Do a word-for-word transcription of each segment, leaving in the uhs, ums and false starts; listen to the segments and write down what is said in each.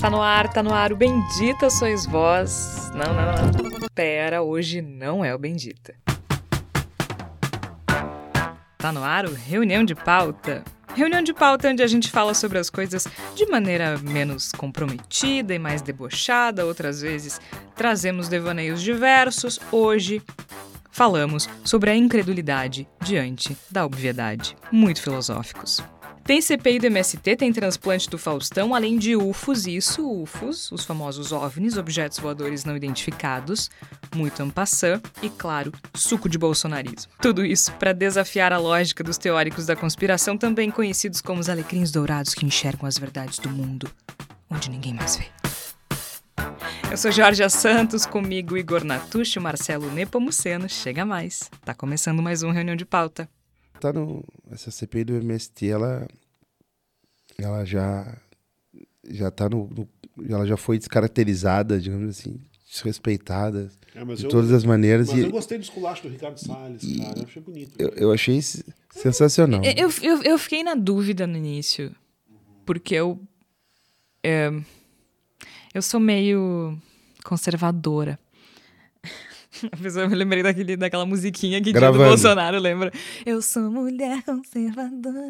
Tá no ar, tá no ar, o Bendita Sois Vós. Não, não, não. Pera, hoje não é o Bendita. Tá no ar o Reunião de Pauta. Reunião de Pauta, onde a gente fala sobre as coisas de maneira menos comprometida e mais debochada. Outras vezes trazemos devaneios diversos. Hoje falamos sobre a incredulidade diante da obviedade. Muito filosóficos. Tem C P I do M S T, tem transplante do Faustão, além de U F Os, isso, U F Os, os famosos OVNIs, objetos voadores não identificados, muito en passant, e claro, suco de bolsonarismo. Tudo isso para desafiar a lógica dos teóricos da conspiração, também conhecidos como os alecrins dourados que enxergam as verdades do mundo, onde ninguém mais vê. Eu sou Jorge Santos, comigo Igor Natucho, Marcelo Nepomuceno, chega mais. Tá começando mais um Reunião de Pauta. Tá no, essa C P I do M S T, ela, ela já, já tá no, no, ela já foi descaracterizada, digamos assim, desrespeitada é, de eu, todas as maneiras. Mas e, eu gostei do esculacho do Ricardo Salles, e, cara, eu achei bonito. Eu, eu achei sensacional. Eu, eu, eu fiquei na dúvida no início, porque eu, é, eu sou meio conservadora. Eu me lembrei daquele, daquela musiquinha que tinha do Bolsonaro, lembra? Eu sou mulher conservadora.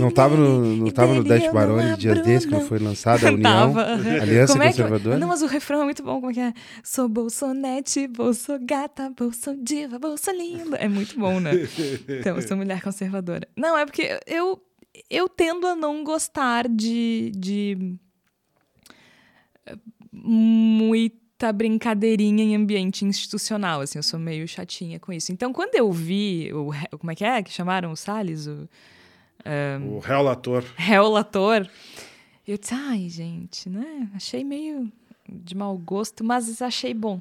Não estava no, não tava no Dash Barone dias desses que não foi lançada a União, Aliança como é Conservadora? Eu, não, mas o refrão é muito bom. Como é que é? Sou bolsonete, bolso gata, bolso diva, bolso linda. É muito bom, né? Então, eu sou mulher conservadora. Não, é porque eu, eu tendo a não gostar de... de... muito brincadeirinha em ambiente institucional, assim, eu sou meio chatinha com isso. Então, quando eu vi, o, como é que é que chamaram o Salles? O, um, o relator. Relator. Eu disse, ai, gente, né? Achei meio de mau gosto, mas achei bom.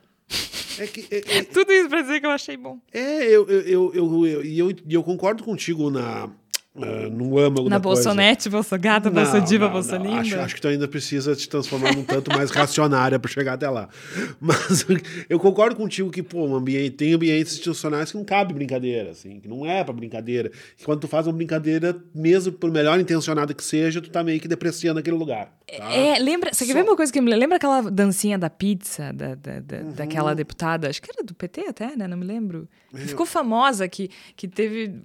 É que, é, é, tudo isso pra dizer que eu achei bom. É, eu, eu, eu, eu, eu, eu, eu concordo contigo na... Uh, no âmago na da Bolsonete, coisa. Bolso gata, não, Bolso diva, não, Bolso não. linda. Acho, acho que tu ainda precisa te transformar num tanto mais racionária para chegar até lá. Mas eu concordo contigo que, pô, um ambiente, tem ambientes institucionais que não cabe brincadeira, assim, que não é para brincadeira. Que quando tu faz uma brincadeira, mesmo por melhor intencionada que seja, tu tá meio que depreciando aquele lugar. Tá? É, lembra. Você quer ver uma coisa que me lembra? Lembra aquela dancinha da pizza da, da, da, uhum. daquela deputada? Acho que era do P T até, né? Não me lembro. Meu. Ficou famosa que, que teve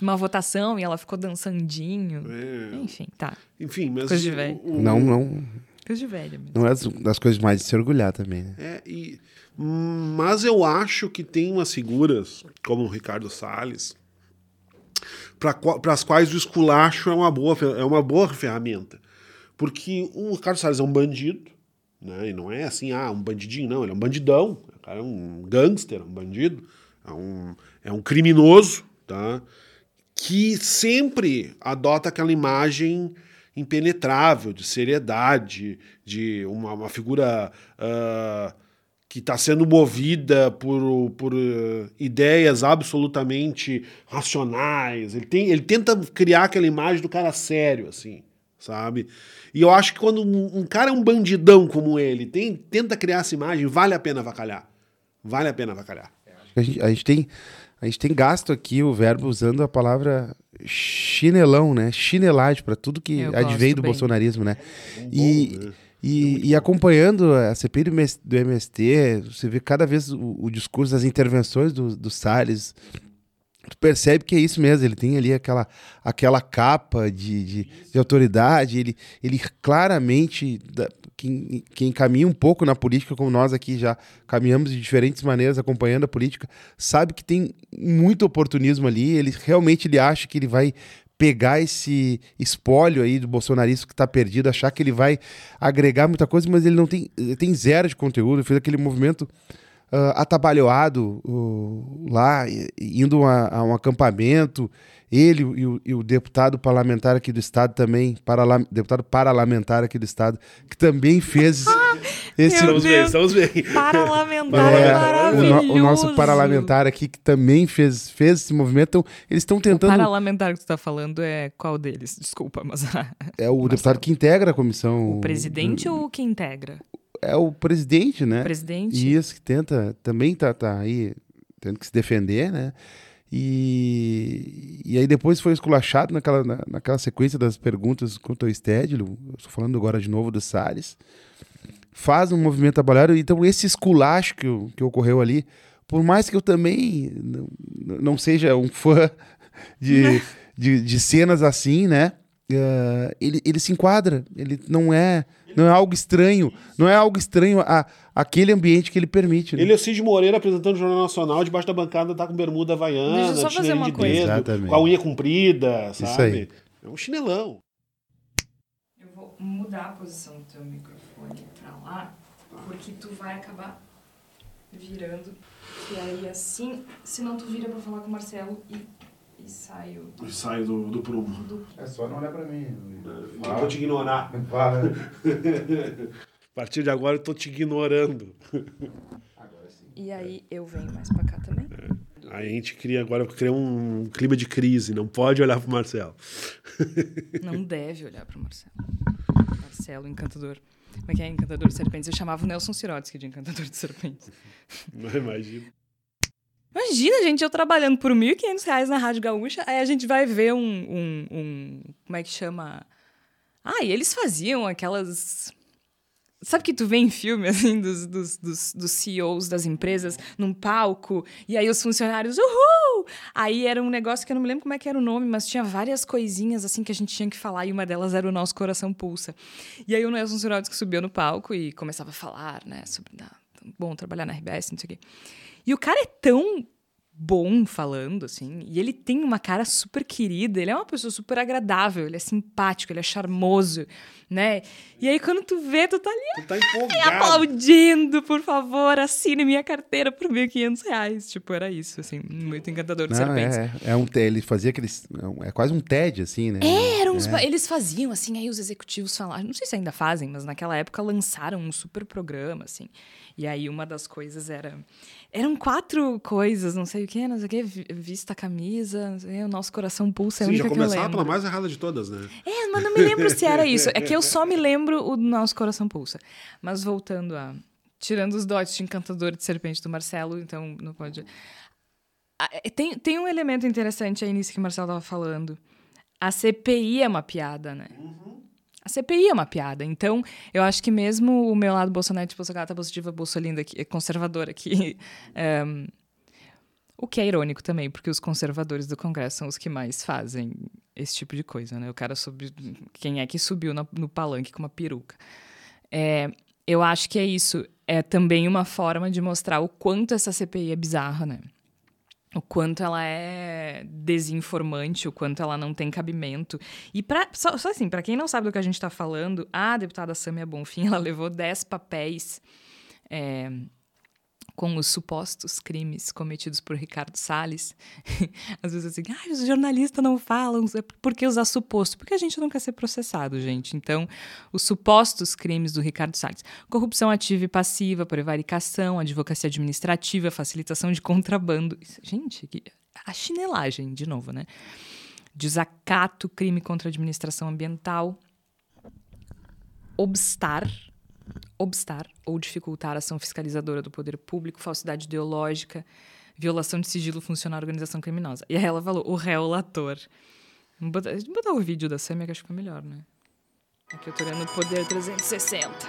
uma votação e ela ficou dançandinho. É. Enfim, tá. Enfim, mas... Coisa de velho. O, o... Não, não... Coisa de velho. Não é das coisas mais de se orgulhar também, né? É, e... Mas eu acho que tem umas figuras, como o Ricardo Salles, para as quais o esculacho é uma, boa, é uma boa ferramenta. Porque o Ricardo Salles é um bandido, né? E não é assim, ah, um bandidinho, não. Ele é um bandidão. O cara é um gangster, um bandido. É um, é um criminoso. Tá? Que sempre adota aquela imagem impenetrável, de seriedade, de uma, uma figura uh, que está sendo movida por, por uh, ideias absolutamente racionais. Ele, tem, ele tenta criar aquela imagem do cara sério, assim, sabe? E eu acho que quando um, um cara é um bandidão como ele, tem, tenta criar essa imagem, vale a pena avacalhar. Vale a pena avacalhar. A gente, a gente tem... A gente tem gasto aqui o verbo usando a palavra chinelão, né? Chinelagem para tudo que eu advém do bem. Bolsonarismo, né? É um e, bom, né? E, é e acompanhando a C P I do M S T, você vê cada vez o, o discurso, as intervenções do, do Salles. Tu percebe que é isso mesmo, ele tem ali aquela, aquela capa de, de, de autoridade, ele, ele claramente, da, quem, quem caminha um pouco na política, como nós aqui já caminhamos de diferentes maneiras acompanhando a política, sabe que tem muito oportunismo ali, ele realmente ele acha que ele vai pegar esse espólio aí do bolsonarista que tá perdido, achar que ele vai agregar muita coisa, mas ele não tem, ele tem zero de conteúdo, fez aquele movimento... Uh, atabalhoado uh, lá, indo a, a um acampamento, ele e o, e o deputado parlamentar aqui do estado também, parala, deputado parlamentar aqui do estado, que também fez esse... Estamos bem, estamos bem. Parlamentar é, maravilhoso. O, no, o nosso parlamentar aqui, que também fez, fez esse movimento, então eles estão tentando... O parlamentar que tu está falando é qual deles? Desculpa, mas... É o Marcelo. Deputado que integra a comissão... O presidente do... ou o que integra? É o presidente, né? O presidente. E isso que tenta, também tá, tá aí, tendo que se defender, né? E, e aí depois foi esculachado naquela, na, naquela sequência das perguntas quanto ao Stedile, estou falando agora de novo do Salles, faz um movimento trabalhador. Então esse esculacho que, que ocorreu ali, por mais que eu também não, não seja um fã de, de, de cenas assim, né, uh, ele, ele se enquadra, ele não é... Não é algo estranho, não é algo estranho a, aquele ambiente que ele permite. Né? Ele é o Cid Moreira apresentando o Jornal Nacional, debaixo da bancada tá com bermuda havaiana, chinelo de coisa. dedo, Exatamente. Com a unha comprida, sabe? Isso aí. É um chinelão. Eu vou mudar a posição do teu microfone pra lá, porque tu vai acabar virando, e aí assim, senão tu vira pra falar com o Marcelo e... E saio do... E saio do, do prumo. Do... É só não olhar pra mim. Eu Fala. Vou te ignorar. Fala. A partir de agora eu tô te ignorando. Agora sim. E aí eu venho mais pra cá também. É. Aí a gente cria agora cria um clima de crise. Não pode olhar pro Marcelo. Não deve olhar pro Marcelo. Marcelo, encantador. Como é que é encantador de serpentes? Eu chamava o Nelson Sirotsky de encantador de serpentes. Não imagino. Imagina, gente, eu trabalhando por mil e quinhentos reais na Rádio Gaúcha, aí a gente vai ver um, um, um... Como é que chama? Ah, e eles faziam aquelas... Sabe que tu vê em filme, assim, dos, dos, dos, dos C E Os das empresas, num palco, e aí os funcionários, uhul! Aí era um negócio que eu não me lembro como é que era o nome, mas tinha várias coisinhas, assim, que a gente tinha que falar, e uma delas era o nosso coração pulsa. E aí o Nelson Sirotsky subiu no palco e começava a falar, né, sobre... Ah, bom, trabalhar na R B S, não sei o quê. E o cara é tão bom falando, assim, e ele tem uma cara super querida, ele é uma pessoa super agradável, ele é simpático, ele é charmoso, né? E aí, quando tu vê, tu tá ali, tu tá empolgado, aplaudindo, por favor, assine minha carteira por mil e quinhentos reais. Tipo, era isso, assim, muito encantador de serpentes. É, é um, ele fazia aqueles... É quase um TED, assim, né? É, eram uns, é. Eles faziam, assim, aí os executivos falaram... Não sei se ainda fazem, mas naquela época lançaram um super programa, assim. E aí, uma das coisas era... Eram quatro coisas, não sei o que, não sei o que, vista a camisa, o nosso coração pulsa, é a única que eu lembro. Sim, já começava pela mais errada de todas, né? É, mas não me lembro se era isso. É que eu só me lembro o nosso coração pulsa. Mas voltando a... Tirando os dotes de encantador de serpente do Marcelo, então não pode... Tem, tem um elemento interessante aí nisso que o Marcelo estava falando. A C P I é uma piada, né? Uhum. A C P I é uma piada, então eu acho que mesmo o meu lado bolsonarista, bolsogata, positiva, bolsolinda, conservadora aqui, um, o que é irônico também, porque os conservadores do Congresso são os que mais fazem esse tipo de coisa, né? O cara subiu, quem é que subiu no, no palanque com uma peruca? É, eu acho que é isso, é também uma forma de mostrar o quanto essa C P I é bizarra, né? O quanto ela é desinformante, o quanto ela não tem cabimento. E pra, só, só assim, para quem não sabe do que a gente está falando, a deputada Sâmia Bonfim, ela levou dez papéis é, com os supostos crimes cometidos por Ricardo Salles. Às vezes assim, ah, os jornalistas não falam, por que usar suposto? Porque a gente não quer ser processado, gente. Então, os supostos crimes do Ricardo Salles. Corrupção ativa e passiva, prevaricação, advocacia administrativa, facilitação de contrabando. Gente, a chinelagem, de novo, né? Desacato, crime contra a administração ambiental. Obstar. Obstar ou dificultar a ação fiscalizadora do poder público, falsidade ideológica, violação de sigilo funcional e organização criminosa. E aí ela falou, o relator. Vou botar, vou botar o vídeo da Sâmia, que acho que é melhor, né? Aqui eu tô olhando o Poder trezentos e sessenta.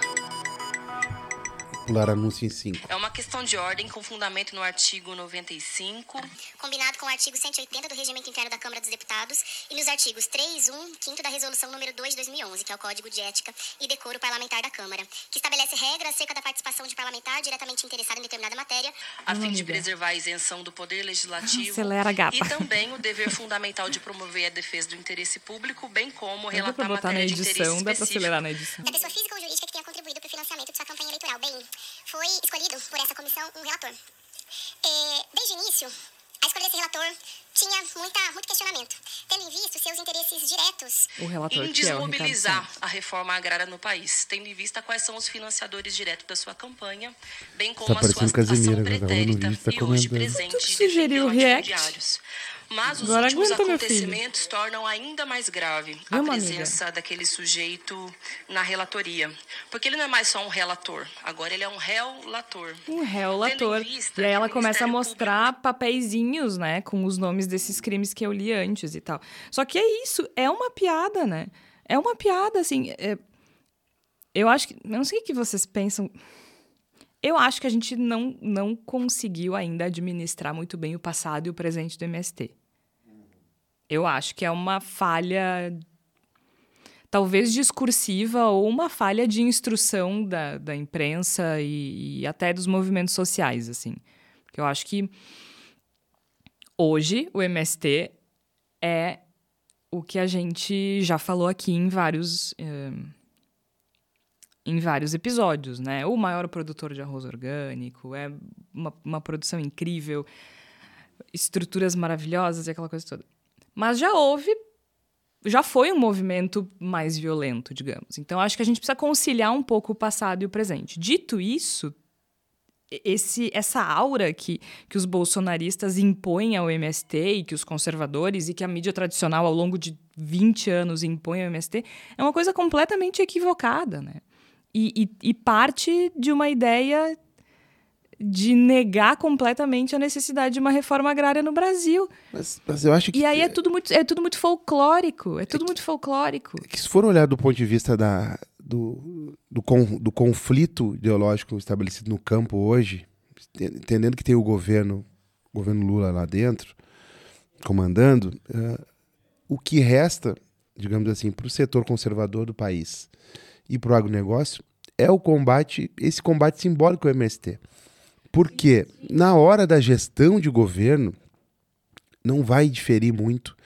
Pular anúncio em cinco. É uma questão de ordem com fundamento no artigo noventa e cinco. Combinado com o artigo cento e oitenta do Regimento Interno da Câmara dos Deputados e nos artigos três, um, cinco da Resolução número dois de dois mil e onze, que é o Código de Ética e Decoro Parlamentar da Câmara, que estabelece regras acerca da participação de parlamentar diretamente interessado em determinada matéria, a fim de preservar a isenção do Poder Legislativo Acelera, gata. E também o dever fundamental de promover a defesa do interesse público, bem como relatar matéria de interesse específico. Dá pra acelerar na edição. Da pessoa física ou jurídica que tenha contribuído para o financiamento de sua campanha eleitoral. Bem, foi escolhido por essa comissão um relator. E, desde o início, a escolha desse relator tinha muita, muito questionamento, tendo em vista seus interesses diretos em desmobilizar a reforma agrária no país, tendo em vista quais são os financiadores diretos da sua campanha, bem como tá a sua ação pretérita e hoje presente de diários. Mas os Agora últimos aguenta, acontecimentos tornam ainda mais grave Meu a presença amiga. daquele sujeito na relatoria. Porque ele não é mais só um relator, agora ele é um relator. Um relator. E aí ela começa a mostrar Público. papeizinhos, né, com os nomes desses crimes que eu li antes e tal. Só que é isso, é uma piada, né? É uma piada, assim... É... Eu acho que... Eu não sei o que vocês pensam... Eu acho que a gente não, não conseguiu ainda administrar muito bem o passado e o presente do M S T. Eu acho que é uma falha, talvez discursiva, ou uma falha de instrução da, da imprensa e, e até dos movimentos sociais, assim. Porque eu acho que hoje o M S T é o que a gente já falou aqui em vários... Uh, em vários episódios, né? O maior produtor de arroz orgânico, é uma, uma produção incrível, estruturas maravilhosas e aquela coisa toda. Mas já houve, já foi um movimento mais violento, digamos. Então, acho que a gente precisa conciliar um pouco o passado e o presente. Dito isso, esse, essa aura que, que os bolsonaristas impõem ao M S T e que os conservadores e que a mídia tradicional ao longo de vinte anos impõe ao M S T é uma coisa completamente equivocada, né? E, e, e parte de uma ideia de negar completamente a necessidade de uma reforma agrária no Brasil. Mas, mas eu acho que... E aí é tudo muito, é tudo muito folclórico. É tudo é muito que, folclórico. É que se for olhar do ponto de vista da, do, do, con, do conflito ideológico estabelecido no campo hoje, entendendo que tem o governo, o governo Lula lá dentro, comandando, uh, o que resta, digamos assim, para o setor conservador do país... e para o agronegócio, é o combate, esse combate simbólico ao M S T. Porque na hora da gestão de governo, não vai diferir muito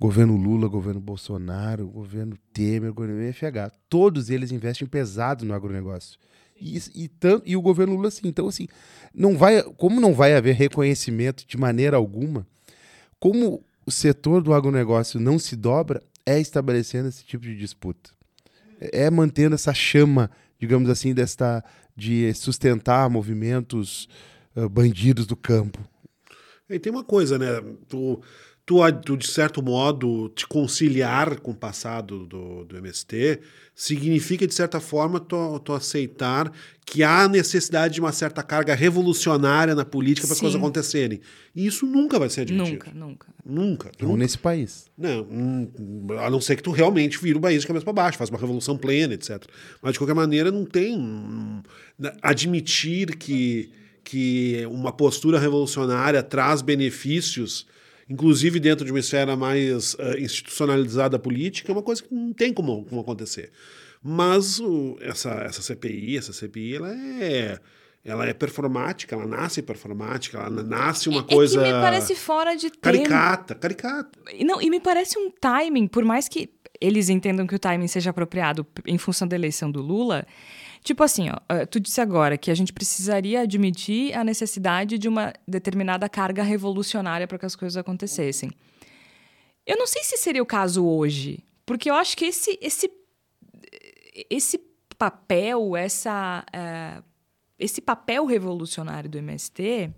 governo Lula, governo Bolsonaro, governo Temer, governo F H. Todos eles investem pesado no agronegócio. E, e, tanto, e o governo Lula, sim. Então, assim, não vai, como não vai haver reconhecimento de maneira alguma, como o setor do agronegócio não se dobra, é estabelecendo esse tipo de disputa. É mantendo essa chama, digamos assim, desta, de sustentar movimentos uh, bandidos do campo. E tem uma coisa, né? Tu, tu, tu, de certo modo, te conciliar com o passado do, do M S T significa, de certa forma, tu, tu aceitar que há necessidade de uma certa carga revolucionária na política para as coisas acontecerem. E isso nunca vai ser admitido. Nunca, nunca. Nunca. Não nunca. Nesse país. Não, a não ser que tu realmente vira o país de cabeça para baixo, faça uma revolução plena, etcétera. Mas, de qualquer maneira, não tem... Admitir que, que uma postura revolucionária traz benefícios, inclusive dentro de uma esfera mais uh, institucionalizada política, é uma coisa que não tem como, como acontecer. Mas o, essa, essa C P I, essa C P I, ela é, ela é performática, ela nasce performática, ela nasce uma é, coisa... É que me parece fora de tempo. Caricata, caricata. Não, e me parece um timing, por mais que eles entendam que o timing seja apropriado em função da eleição do Lula, tipo assim, ó, tu disse agora que a gente precisaria admitir a necessidade de uma determinada carga revolucionária para que as coisas acontecessem. Eu não sei se seria o caso hoje, porque eu acho que esse... esse Esse papel, essa, uh, esse papel revolucionário do M S T,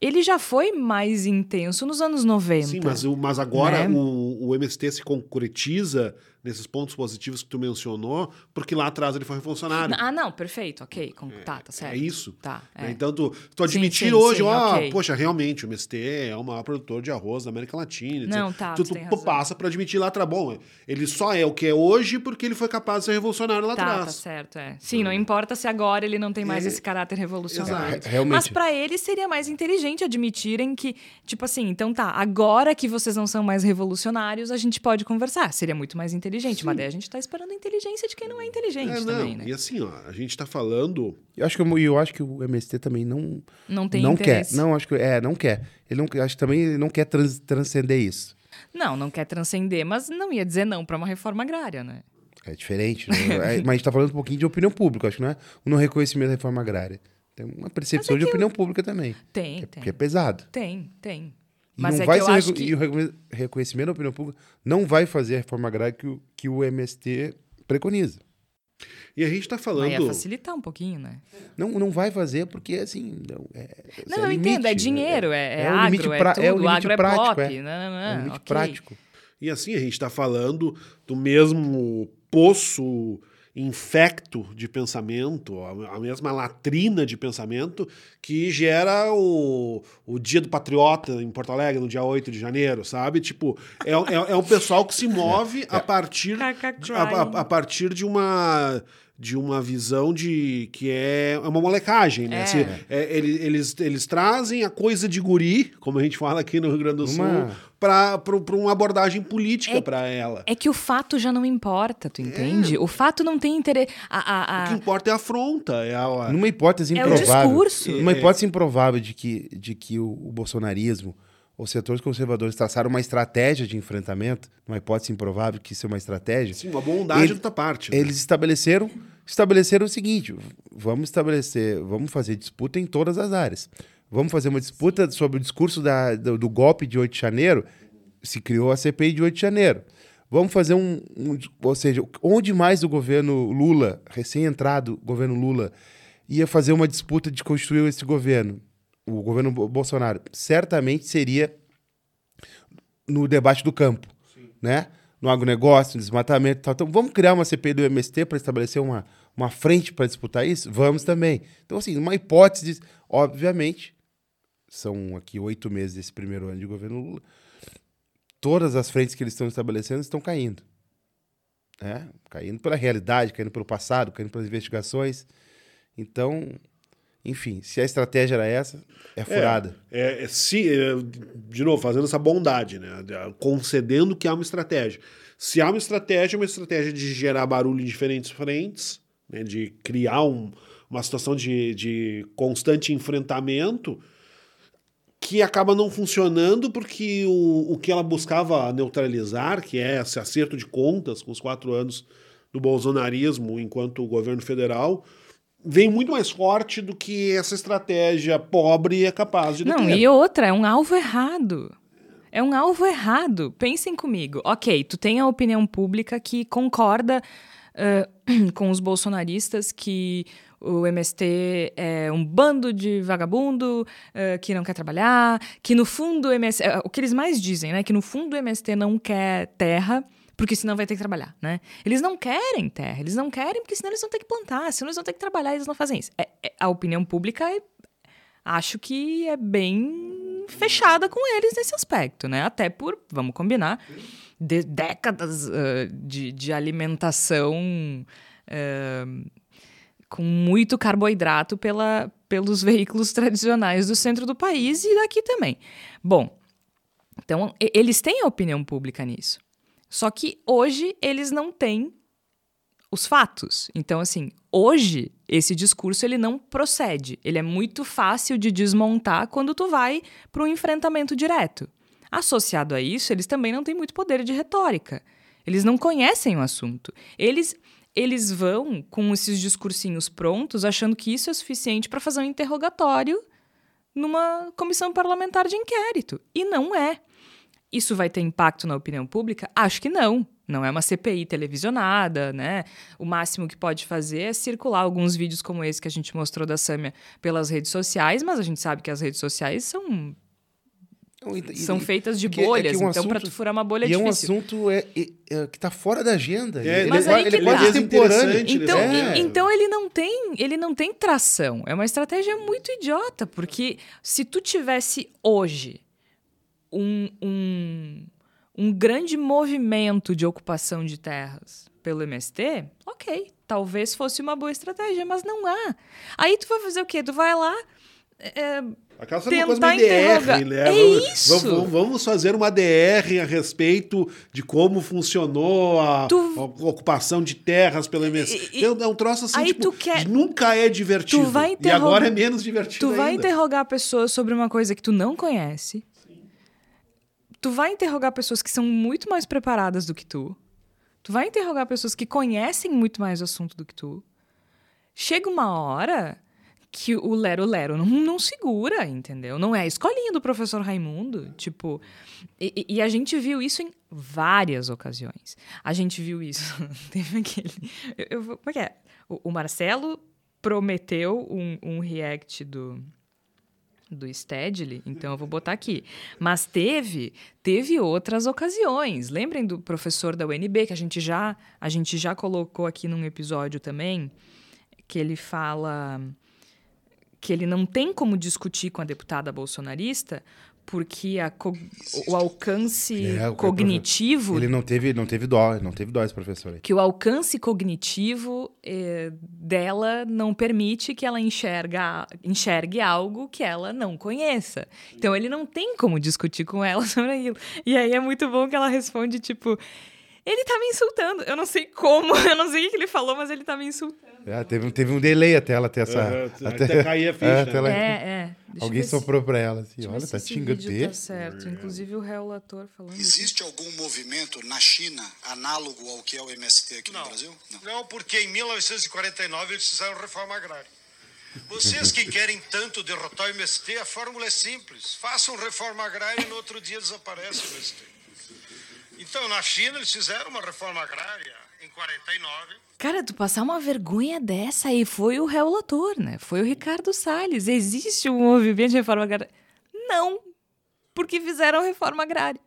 ele já foi mais intenso nos anos noventa. Sim, mas, mas agora, né? o, o M S T se concretiza nesses pontos positivos que tu mencionou, porque lá atrás ele foi revolucionário. Ah, não, perfeito, ok. É, tá, tá certo. É isso. Tá, é. Então, tu, tu admitir sim, sim, hoje, ó, okay. Poxa, realmente, o M S T é o maior produtor de arroz da América Latina. Não, tá, tu, tu, tu passa para admitir lá atrás. Bom, ele só é o que é hoje porque ele foi capaz de ser revolucionário lá atrás. Tá, tá certo, é. Sim, é. Não importa se agora ele não tem mais é. esse caráter revolucionário. É, realmente. Mas para ele seria mais inteligente admitirem que, tipo assim, então tá, agora que vocês não são mais revolucionários, a gente pode conversar. Seria muito mais inteligente. Inteligente, sim. Mas daí a gente está esperando a inteligência de quem não é inteligente é, não. também, né? E assim, ó, a gente está falando... Eu acho, que, eu acho que o M S T também não... Não tem não interesse. Quer. Não, acho que... É, não quer. Ele não, acho que também ele não quer trans, transcender isso. Não, não quer transcender, mas não ia dizer não para uma reforma agrária, né? É diferente, né? É, mas a gente está falando um pouquinho de opinião pública, acho que não é o não reconhecimento da reforma agrária. Tem uma percepção é de opinião eu... pública também. Tem, que, tem. Que é pesado. Tem, tem. E mas não é vai que eu ser acho recu- que... E o reconhecimento da opinião pública não vai fazer a reforma agrária que o, que o M S T preconiza. E a gente está falando... Mas ia facilitar um pouquinho, né? Não, não vai fazer porque, assim... Não, é, não, é eu limite, entendo. É dinheiro, né? é, é, é agro, é pra, tudo. É o limite agro prático, é pop. É, não, não, não, é um limite okay. prático. E assim, a gente está falando do mesmo poço infecto de pensamento, a, a mesma latrina de pensamento que gera o, o Dia do Patriota em Porto Alegre, no dia oito de janeiro, sabe? Tipo, é, é, é um pessoal que se move a partir, de, a, a, a partir de uma... de uma visão de que é uma molecagem, né? É. Se, é, eles, eles, eles trazem a coisa de guri, como a gente fala aqui no Rio Grande do uma... Sul, para uma abordagem política é, para ela. É que o fato já não importa, tu entende? É. O fato não tem interesse... A, a, a... O que importa é a afronta. É a, a... Numa hipótese improvável... É o discurso. Numa é. hipótese improvável de que, de que o, o bolsonarismo... Os setores conservadores traçaram uma estratégia de enfrentamento, uma hipótese improvável que isso é uma estratégia. Sim, uma bondade Ele, da outra parte. Né? Eles estabeleceram, estabeleceram o seguinte, vamos estabelecer, vamos fazer disputa em todas as áreas. Vamos fazer uma disputa sobre o discurso da, do, do golpe de oito de janeiro, se criou a C P I de oito de janeiro. Vamos fazer um, um... Ou seja, onde mais o governo Lula, recém-entrado governo Lula, ia fazer uma disputa de constituir esse governo? O governo Bolsonaro certamente seria no debate do campo, Sim. né? No agronegócio, no desmatamento e tal. Então, vamos criar uma C P I do M S T para estabelecer uma, uma frente para disputar isso? Vamos também. Então, assim, uma hipótese, de, obviamente, são aqui oito meses desse primeiro ano de governo Lula, todas as frentes que eles estão estabelecendo estão caindo. Né? Caindo pela realidade, caindo pelo passado, caindo pelas investigações. Então... Enfim, se a estratégia era essa, é furada. É, é, se, é, de novo, fazendo essa bondade, né? Concedendo que há uma estratégia. Se há uma estratégia, uma estratégia de gerar barulho em diferentes frentes, né? De criar um, uma situação de, de constante enfrentamento que acaba não funcionando porque o, o que ela buscava neutralizar, que é esse acerto de contas com os quatro anos do bolsonarismo enquanto o governo federal... vem muito mais forte do que essa estratégia pobre é capaz de deter. Não, e outra, é um alvo errado. É um alvo errado. Pensem comigo. Ok, tu tem a opinião pública que concorda uh, com os bolsonaristas que o M S T é um bando de vagabundo uh, que não quer trabalhar, que no fundo o M S T... Uh, o que eles mais dizem, né? Que no fundo o M S T não quer terra, porque senão vai ter que trabalhar, né? Eles não querem terra, eles não querem, porque senão eles vão ter que plantar, senão eles vão ter que trabalhar, eles não fazem isso. É, é, a opinião pública, é, acho que é bem fechada com eles nesse aspecto, né? Até por, vamos combinar, de décadas uh, de, de alimentação uh, com muito carboidrato pela, pelos veículos tradicionais do centro do país e daqui também. Bom, então, eles têm a opinião pública nisso. Só que hoje eles não têm os fatos. Então, assim, hoje esse discurso ele não procede. Ele é muito fácil de desmontar quando tu vai para um enfrentamento direto. Associado a isso, eles também não têm muito poder de retórica. Eles não conhecem o assunto. Eles, eles vão com esses discursinhos prontos, achando que isso é suficiente para fazer um interrogatório numa comissão parlamentar de inquérito. E não é. Isso vai ter impacto na opinião pública? Acho que não. Não é uma C P I televisionada, né? O máximo que pode fazer é circular alguns vídeos como esse que a gente mostrou da Sâmia pelas redes sociais, mas a gente sabe que as redes sociais são, e, são feitas de bolhas, é um então para tu furar uma bolha é difícil. E um assunto é, é, é, que está fora da agenda. É, ele, mas ele, aí ele, ele é quase temporâneo. Então, é. então ele, não tem, ele não tem tração. É uma estratégia muito idiota, porque se tu tivesse hoje... Um, um, um grande movimento de ocupação de terras pelo M S T, ok, talvez fosse uma boa estratégia, mas não há. Aí tu vai fazer o quê? Tu vai lá... É... A casa é uma coisa meio D R, né? É vamos, isso. Vamos, vamos fazer uma D R a respeito de como funcionou a, tu... a ocupação de terras pelo M S T. E, e... É um troço assim, aí tipo, tu quer... nunca é divertido. Tu vai interrogar... E agora é menos divertido Tu vai ainda. interrogar a pessoa sobre uma coisa que tu não conhece. Tu vai interrogar pessoas que são muito mais preparadas do que tu. Tu vai interrogar pessoas que conhecem muito mais o assunto do que tu. Chega uma hora que o Lero Lero não, não segura, entendeu? Não é a escolinha do professor Raimundo, tipo... E, e a gente viu isso em várias ocasiões. A gente viu isso... Teve aquele... Eu, eu, como é que é? O, o Marcelo prometeu um, um react do... do Stedile, então eu vou botar aqui. Mas teve, teve outras ocasiões. Lembrem do professor da U N B, que a gente já, a gente já colocou aqui num episódio também, que ele fala que ele não tem como discutir com a deputada bolsonarista porque a co- o alcance é, cognitivo... Ele não teve, não teve dó, não teve dó esse professor aí. Que o alcance cognitivo eh, dela não permite que ela enxerga, enxergue algo que ela não conheça. Então, ele não tem como discutir com ela sobre aquilo. E aí é muito bom que ela responde, tipo... Ele tá me insultando. Eu não sei como, eu não sei o que ele falou, mas ele tá me insultando. É, teve, teve um delay até ela ter essa... É, até, até cair a ficha. É, né? ela... é, é. Alguém soprou se... pra ela assim, olha, tá xingando dele. Tá certo, inclusive o réu lator falando... Existe algum movimento na China análogo ao que é o M S T aqui não. no Brasil? Não. não, porque em mil novecentos e quarenta e nove eles fizeram reforma agrária. Vocês que querem tanto derrotar o M S T, a fórmula é simples. Façam reforma agrária e no outro dia desaparece o M S T. Então, na China, eles fizeram uma reforma agrária em quarenta e nove. Cara, tu passar uma vergonha dessa aí foi o relator, né? Foi o Ricardo Salles. Existe um movimento de reforma agrária? Não, porque fizeram reforma agrária.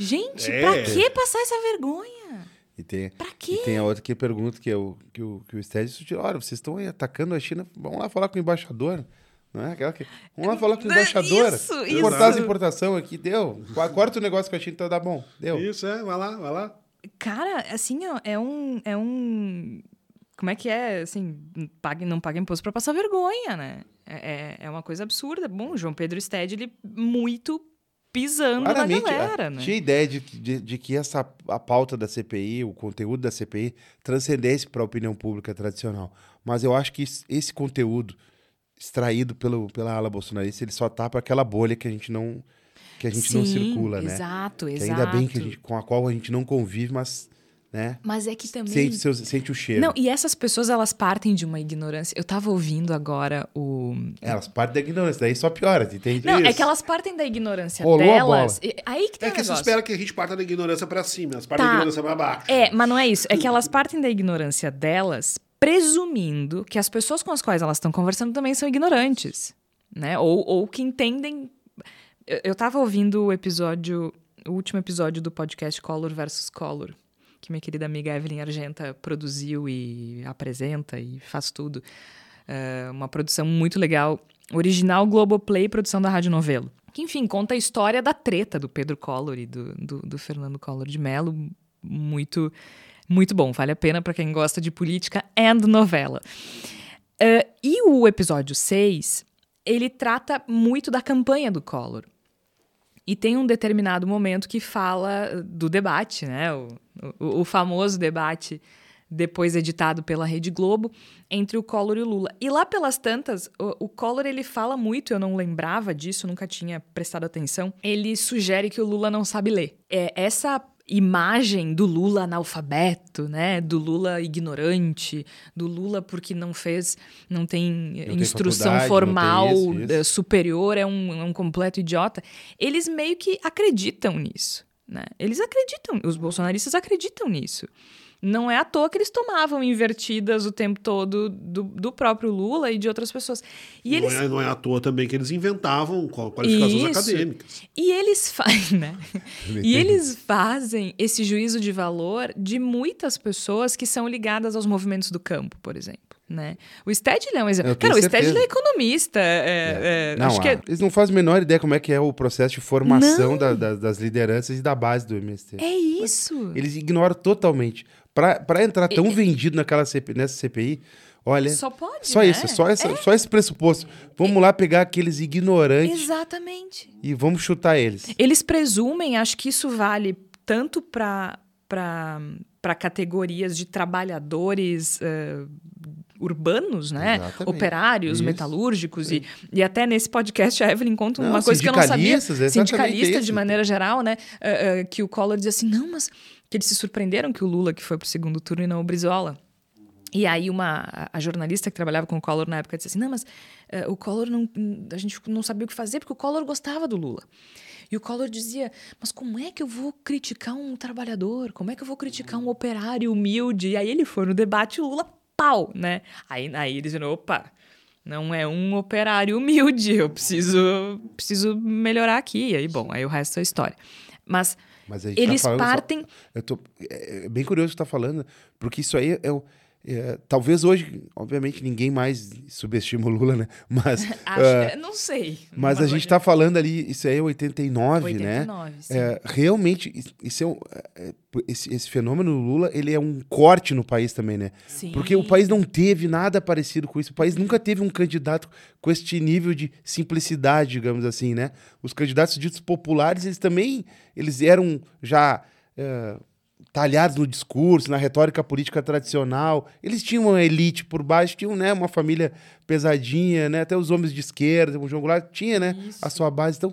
Gente, é. pra que passar essa vergonha? E tem, pra quê? E tem a outra que pergunta, que é o, que o, que o Stedile sugeriu. Olha, vocês estão aí atacando a China, vamos lá falar com o embaixador. Não é aquela que... Vamos lá falar com o embaixador. Isso, isso. Cortar as importações aqui, deu. Corta o negócio com a China, então dá bom. Deu. Isso, é. Vai lá, vai lá. Cara, assim, ó, é um... É um... Como é que é, assim, pague, não paga imposto pra passar vergonha, né? É, é uma coisa absurda. Bom, o João Pedro Stedile muito pisando claramente, na galera, a, né? Tinha ideia de, de, de que essa, a pauta da C P I, o conteúdo da C P I, transcendesse pra opinião pública tradicional. Mas eu acho que esse, esse conteúdo... extraído pelo, pela ala bolsonarista, ele só tapa aquela bolha que a gente não, que a gente Sim, não circula, exato, né? Exato, exato. Ainda bem que a gente, com a qual a gente não convive, mas, né? Mas é que também... Sente, seu, sente o cheiro. Não, e essas pessoas, elas partem de uma ignorância. Eu tava ouvindo agora o... É, elas partem da ignorância, daí só piora, entende? Não, isso. É que elas partem da ignorância Rolou delas... A bola. Aí que tá é o que negócio. Você espera que a gente parta da ignorância pra cima, elas partem tá. da ignorância pra baixo. É, mas não é isso. É que elas partem da ignorância delas... presumindo que as pessoas com as quais elas estão conversando também são ignorantes, né? Ou, ou que entendem... Eu estava ouvindo o episódio, o último episódio do podcast Collor versus. Collor, que minha querida amiga Evelyn Argenta produziu e apresenta e faz tudo. É uma produção muito legal, original Globoplay, produção da Rádio Novelo. Que, enfim, conta a história da treta do Pedro Collor e do, do, do Fernando Collor de Mello, muito... Muito bom, vale a pena para quem gosta de política and novela. Uh, e o episódio seis, ele trata muito da campanha do Collor. E tem um determinado momento que fala do debate, né? O, o, o famoso debate, depois editado pela Rede Globo, entre o Collor e o Lula. E lá pelas tantas, o, o Collor, ele fala muito, eu não lembrava disso, nunca tinha prestado atenção, ele sugere que o Lula não sabe ler. É, essa... imagem do Lula analfabeto, né? Do Lula ignorante, do Lula porque não fez, não tem não instrução tem formal não tem isso, isso. superior, é um, um completo idiota. Eles meio que acreditam nisso, né? Eles acreditam, os bolsonaristas acreditam nisso. Não é à toa que eles tomavam invertidas o tempo todo do, do próprio Lula e de outras pessoas. E não, eles... é, não é à toa também que eles inventavam qualificações Isso. acadêmicas. E eles, fa... né? e eles fazem esse juízo de valor de muitas pessoas que são ligadas aos movimentos do campo, por exemplo. Né? O Stedile é um exemplo. Cara, certeza. O Stedile é economista. É, é. É, não, acho que é... Eles não fazem a menor ideia como é que é o processo de formação da, da, das lideranças e da base do M S T. É isso. Mas eles ignoram totalmente. Para entrar tão é, vendido naquela C P I, nessa C P I, olha... Só pode, Só né? isso, só, essa, é. só esse pressuposto. Vamos é. lá pegar aqueles ignorantes... Exatamente. E vamos chutar eles. Eles presumem, acho que isso vale tanto para para categorias de trabalhadores... Uh, urbanos, né? Exatamente. Operários, Isso. metalúrgicos, e, e até nesse podcast a Evelyn conta não, uma coisa que eu não sabia. Sindicalistas, de maneira geral, né? Uh, uh, que o Collor diz assim, não, mas que eles se surpreenderam que o Lula que foi pro segundo turno e não o Brizola. E aí uma, a jornalista que trabalhava com o Collor na época disse assim, não, mas uh, o Collor, não, a gente não sabia o que fazer porque o Collor gostava do Lula. E o Collor dizia, mas como é que eu vou criticar um trabalhador? Como é que eu vou criticar um operário humilde? E aí ele foi no debate e o Lula, pau, né? Aí, aí ele dizendo, opa, não é um operário humilde, eu preciso, preciso melhorar aqui. E aí, bom, aí o resto é história. Mas, mas a gente eles tá partem... Só, eu tô, é, é bem curioso o que você tá falando, porque isso aí é o... É, talvez hoje, obviamente, ninguém mais subestima o Lula, né? Mas, Acho, uh, não sei. Mas, mas a gente está falando ali, isso aí é oitenta e nove, oitenta e nove, né? oitenta e nove, sim. É, realmente, isso é um, é, esse, esse fenômeno do Lula, ele é um corte no país também, né? Sim. Porque o país não teve nada parecido com isso. O país nunca teve um candidato com este nível de simplicidade, digamos assim, né? Os candidatos ditos populares, eles também eles eram já... É, talhados no discurso, na retórica política tradicional. Eles tinham uma elite por baixo, tinham, né, uma família pesadinha, né, até os homens de esquerda, o João Goulart tinha, né, a sua base. Então,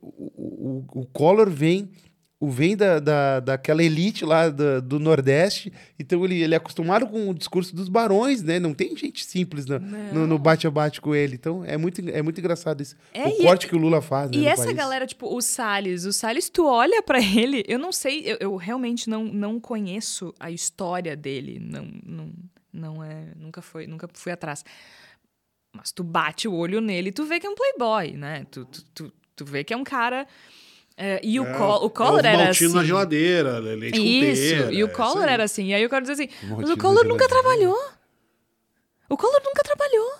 o, o, o Collor vem, o vem da, da, daquela elite lá da, do Nordeste, então ele, ele é acostumado com o discurso dos barões, né, não tem gente simples no, no, no bate-a-bate com ele. Então, é muito, é muito engraçado isso, é, o corte é, que o Lula faz, né, e essa país. Galera, tipo, o Salles, o Salles, tu olha pra ele, eu não sei, eu, eu realmente não, não conheço a história dele, não, não, não é, nunca, foi, nunca fui atrás, mas tu bate o olho nele, tu vê que é um playboy, né, tu, tu, tu, tu vê que é um cara... Uh, e o, é, Col- o Collor era assim... na geladeira, leite com pera. Isso, e o Collor era assim. E aí eu quero dizer assim, mas o Collor nunca trabalhou. O Collor nunca trabalhou.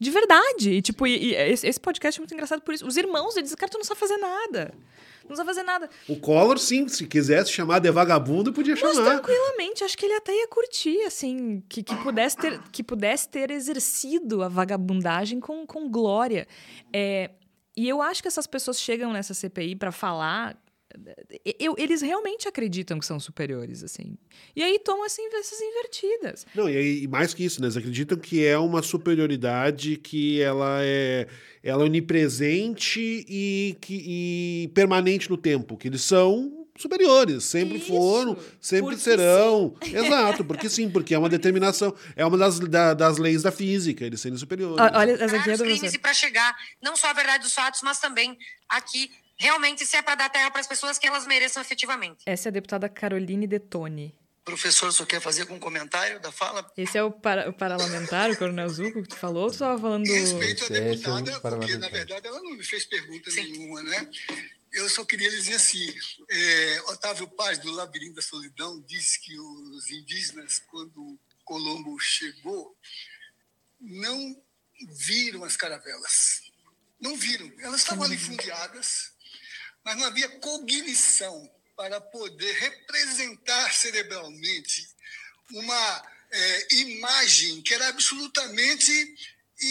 De verdade. E, tipo, e, e esse podcast é muito engraçado por isso. Os irmãos, eles dizem, cara, tu não sabe fazer nada. Não sabe fazer nada. O Collor, sim, se quisesse chamar de vagabundo, podia chamar. Mas tranquilamente, acho que ele até ia curtir, assim, que, que, pudesse, ter, que pudesse ter exercido a vagabundagem com, com glória. É... E eu acho que essas pessoas chegam nessa C P I para falar... Eu, eles realmente acreditam que são superiores, assim. E aí tomam assim, essas invertidas. Não, e aí, mais que isso, né? Eles acreditam que é uma superioridade que ela é, ela é onipresente e, que, e permanente no tempo. Que eles são superiores. Sempre isso, foram, sempre serão. Sim. Exato, porque sim, porque é uma determinação. É uma das, da, das leis da física, eles serem superiores. Olha, essa aqui é do crimes e para chegar, não só a verdade dos fatos, mas também aqui... Realmente, se é para dar terra para as pessoas que elas mereçam efetivamente. Essa é a deputada Caroline De Toni. O professor só quer fazer algum comentário da fala? Esse é o, para, o parlamentar, o coronel Zucco, que tu falou, ou tu estava falando... Em respeito à deputada, é porque, na verdade, ela não me fez pergunta Sim. nenhuma, né? Eu só queria dizer assim, é, Otávio Paz, do Labirinto da Solidão, disse que os indígenas, quando Colombo chegou, não viram as caravelas. Não viram. Elas estavam ali fundeadas... mas não havia cognição para poder representar cerebralmente uma é, imagem que era absolutamente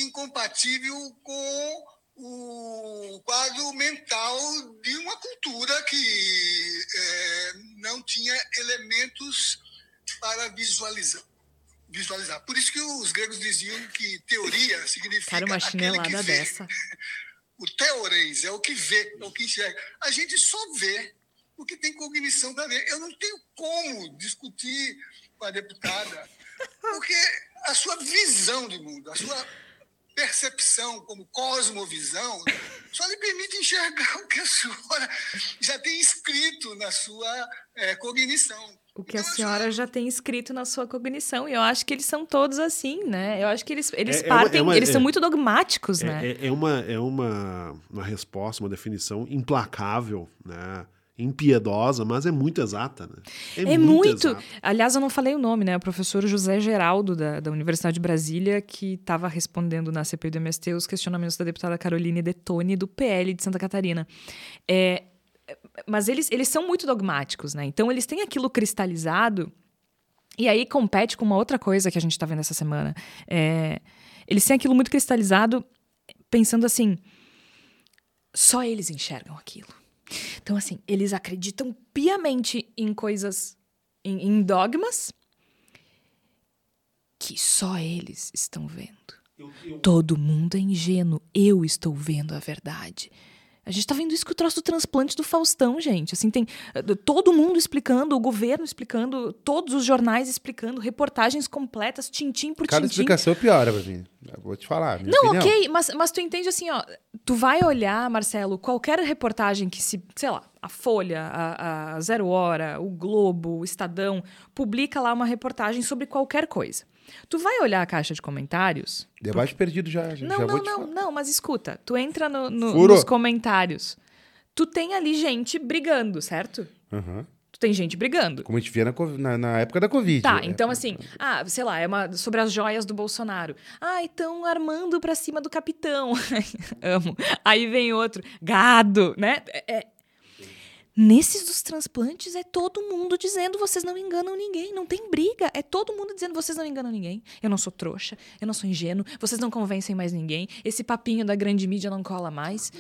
incompatível com o quadro mental de uma cultura que é, não tinha elementos para visualizar. visualizar. Por isso que os gregos diziam que teoria significa... Cara, uma chinelada dessa... O teorês é o que vê, é o que enxerga. A gente só vê o que tem cognição para ver. Eu não tenho como discutir com a deputada, porque a sua visão de mundo, a sua percepção como cosmovisão, só lhe permite enxergar o que a senhora já tem escrito na sua é, cognição. O que a senhora já tem escrito na sua cognição. E eu acho que eles são todos assim, né? Eu acho que eles, eles é, partem... É uma, eles é, são muito dogmáticos, é, né? É, é, uma, é uma, uma resposta, uma definição implacável, né? Impiedosa, mas é muito exata, né? É, é muito... muito... Aliás, eu não falei o nome, né? O professor José Geraldo, da, da Universidade de Brasília, que estava respondendo na C P I do M S T os questionamentos da deputada Caroline De Toni, do P L de Santa Catarina. É... Mas eles, eles são muito dogmáticos, né? Então, eles têm aquilo cristalizado e aí compete com uma outra coisa que a gente tá vendo essa semana. É, eles têm aquilo muito cristalizado pensando assim, só eles enxergam aquilo. Então, assim, eles acreditam piamente em coisas, em, em dogmas que só eles estão vendo. Eu, eu... Todo mundo é ingênuo. Eu estou vendo a verdade. A gente tá vendo isso que o troço do transplante do Faustão, gente. Assim, tem todo mundo explicando, o governo explicando, todos os jornais explicando, reportagens completas, tintim por tintim. Cada explicação piora pra mim. Eu vou te falar. Minha Não, opinião. ok, mas, mas tu entende assim, ó. Tu vai olhar, Marcelo, qualquer reportagem que se, sei lá, a Folha, a, a Zero Hora, o Globo, o Estadão, publica lá uma reportagem sobre qualquer coisa. Tu vai olhar a caixa de comentários... Debate porque... perdido já. já não, já não, vou não, não. Mas escuta, tu entra no, no, nos comentários. Tu tem ali gente brigando, certo? Uhum. Tu tem gente brigando. Como a gente via na, na, na época da Covid. Tá, né? Então assim... Ah, sei lá, é uma, sobre as joias do Bolsonaro. Ah, então armando pra cima do capitão. Amo. Aí vem outro. Gado, né? É... é... Nesses dos transplantes, é todo mundo dizendo vocês não enganam ninguém, não tem briga. É todo mundo dizendo vocês não enganam ninguém. Eu não sou trouxa, eu não sou ingênuo, vocês não convencem mais ninguém. Esse papinho da grande mídia não cola mais.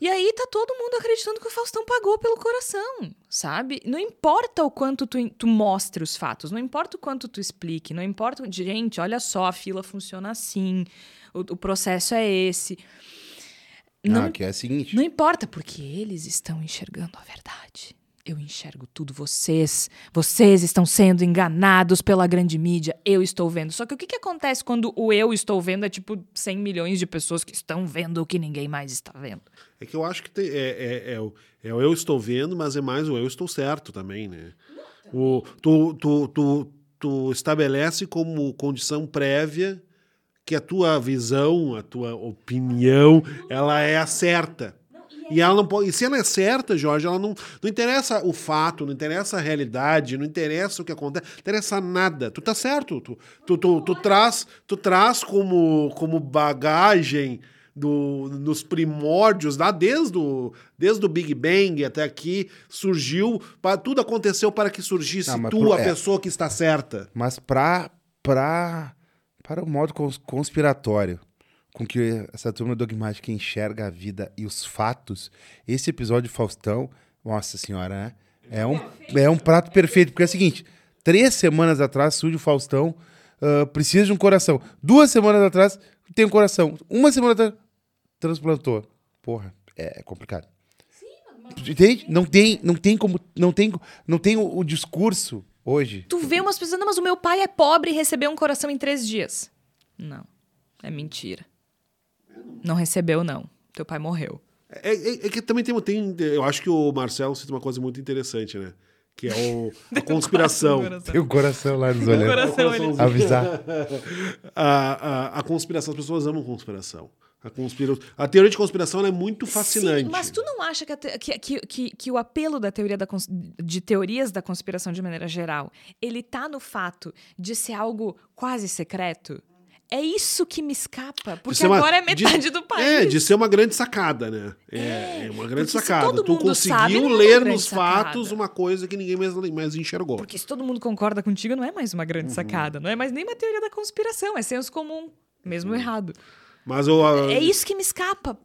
E aí tá todo mundo acreditando que o Faustão pagou pelo coração, sabe? Não importa o quanto tu, tu mostre os fatos, não importa o quanto tu explique, não importa... Gente, olha só, a fila funciona assim, o, o processo é esse... Não, ah, que é o seguinte. Não importa, porque eles estão enxergando a verdade. Eu enxergo tudo. Vocês, vocês estão sendo enganados pela grande mídia. Eu estou vendo. Só que o que, que acontece quando o eu estou vendo é tipo cem milhões de pessoas que estão vendo o que ninguém mais está vendo? É que eu acho que tem, é, é, é, o, é o eu estou vendo, mas é mais o eu estou certo também, né? O, tu, tu, tu, tu estabelece como condição prévia que a tua visão, a tua opinião, ela é a certa. E, ela não pode, e se ela é certa, Jorge, ela não, não interessa o fato, não interessa a realidade, não interessa o que acontece, não interessa nada. Tu tá certo. Tu, tu, tu, tu, tu, traz, tu traz como, como bagagem do, nos primórdios, lá desde o, desde o Big Bang até aqui, surgiu, pra, tudo aconteceu para que surgisse não, tu, pro, a é, pessoa que está certa. Mas pra... pra... Para o modo conspiratório com que essa turma dogmática enxerga a vida e os fatos, esse episódio de Faustão, nossa senhora, né? É um, é um prato perfeito. Porque é o seguinte, três semanas atrás surge o Faustão, uh, precisa de um coração. Duas semanas atrás tem um coração. Uma semana atrás transplantou. Porra, é complicado. Entende? Não tem, não tem como... Não tem, não tem o, o discurso... Hoje. Tu vê umas pessoas, não, mas o meu pai é pobre e recebeu um coração em três dias. Não, é mentira. Não recebeu, não. Teu pai morreu. É, é, é que também tem, tem... Eu acho que o Marcelo cita uma coisa muito interessante, né? Que é o, a conspiração. Tem o coração lá nos olhos. Avisar. a, a, a conspiração, as pessoas amam conspiração. A, conspira... a teoria de conspiração ela é muito fascinante. Sim, mas tu não acha que, te... que, que, que, que o apelo da teoria da cons... de teorias da conspiração de maneira geral, ele tá no fato de ser algo quase secreto? É isso que me escapa, porque uma... agora é metade de... do país. É, de ser uma grande sacada, né? É, é uma grande sacada. Tu conseguiu sabe, ler é nos sacada. fatos uma coisa que ninguém mais, mais enxergou. Porque se todo mundo concorda contigo, não é mais uma grande uhum. sacada. Não é mais nem uma teoria da conspiração, é senso comum, mesmo uhum. errado. Mas eu, eu... É isso que me escapa.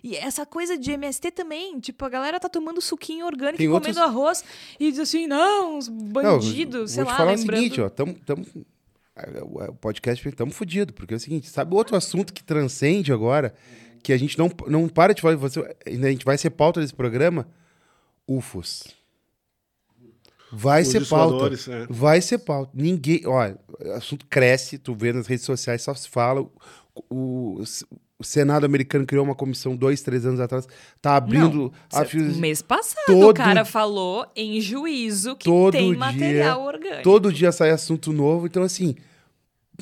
E essa coisa de M S T também. Tipo, a galera tá tomando suquinho orgânico, tem comendo outros... arroz e diz assim, não, uns bandidos, não, sei lá, lembrando... Vou te falar o seguinte, ó, tamo, tamo... o podcast estamos fodidos, porque é o seguinte, sabe outro assunto que transcende agora, que a gente não, não para de falar, você, a gente vai ser pauta desse programa? U F Os. Vai Os ser pauta. É. Vai ser pauta. Ninguém... Olha, o assunto cresce, tu vê nas redes sociais, só se fala... O, o Senado americano criou uma comissão dois, três anos atrás, tá abrindo... Não, a... Mês passado todo, o cara falou em juízo que tem dia, material orgânico. Todo dia sai assunto novo, então assim,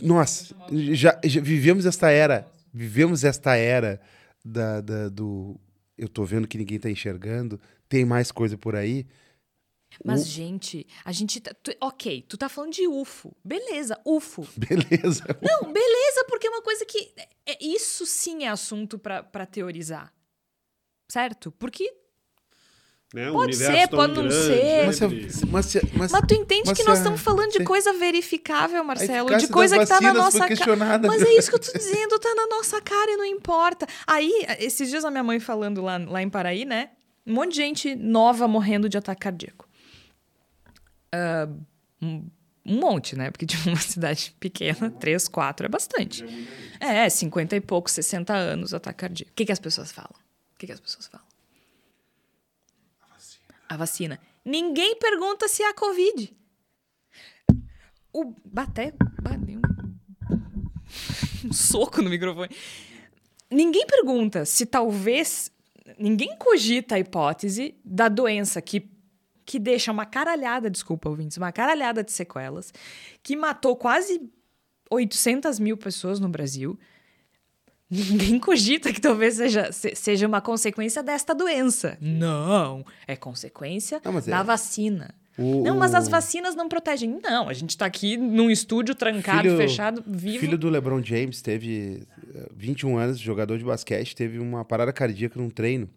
nossa, já, já vivemos esta era, vivemos esta era da, da, do... Eu tô vendo que ninguém tá enxergando, tem mais coisa por aí... Mas, U... gente, a gente... Tá, tu, ok, tu tá falando de U F O. Beleza, U F O. Beleza. Não, beleza, porque é uma coisa que... É, isso sim é assunto pra, pra teorizar. Certo? Porque... Né? Pode ser, pode não grande, ser. Mas, mas, mas, mas tu entende mas, que nós estamos falando de coisa verificável, Marcelo, de coisa que tá na nossa cara. Mas é isso que eu tô dizendo, tá na nossa cara e não importa. Aí, esses dias a minha mãe falando lá, lá em Paraí, né? Um monte de gente nova morrendo de ataque cardíaco. Uh, um, um monte, né? Porque de uma cidade pequena, três, quatro é bastante. É, cinquenta e poucos, sessenta anos, ataque cardíaco. O que, que as pessoas falam? O que, que as pessoas falam? a vacina. Ninguém pergunta se há Covid. O... Até... Bateu um... um soco no microfone. Ninguém pergunta se talvez... Ninguém cogita a hipótese da doença que, que deixa uma caralhada, desculpa, ouvintes, uma caralhada de sequelas, que matou quase oitocentas mil pessoas no Brasil. Ninguém cogita que talvez seja, seja uma consequência desta doença. Não, é consequência não, da é. vacina. O, não, mas as vacinas não protegem. Não, a gente tá aqui num estúdio trancado, filho, fechado, vivo. O filho do LeBron James teve vinte e um anos, jogador de basquete, teve uma parada cardíaca num treino.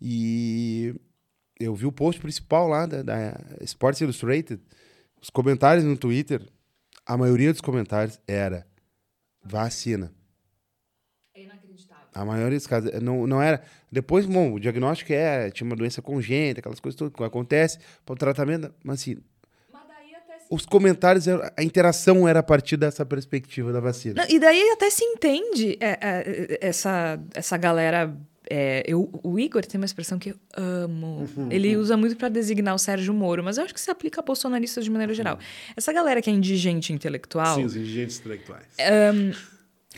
E eu vi o post principal lá da, da Sports Illustrated, os comentários no Twitter, a maioria dos comentários era vacina. É inacreditável. A maioria dos casos, não, não era... Depois, bom, o diagnóstico é, tinha uma doença congênita, aquelas coisas todas que acontece, para o tratamento, mas assim... Mas daí até se... Os comentários, a interação era a partir dessa perspectiva da vacina. Não, e daí até se entende é, é, essa, essa galera... É, eu, o Igor tem uma expressão que eu amo. Uhum, Ele uhum. usa muito para designar o Sérgio Moro, mas eu acho que se aplica a bolsonaristas de maneira geral. Uhum. Essa galera que é indigente intelectual... Sim, os indigentes intelectuais. Um,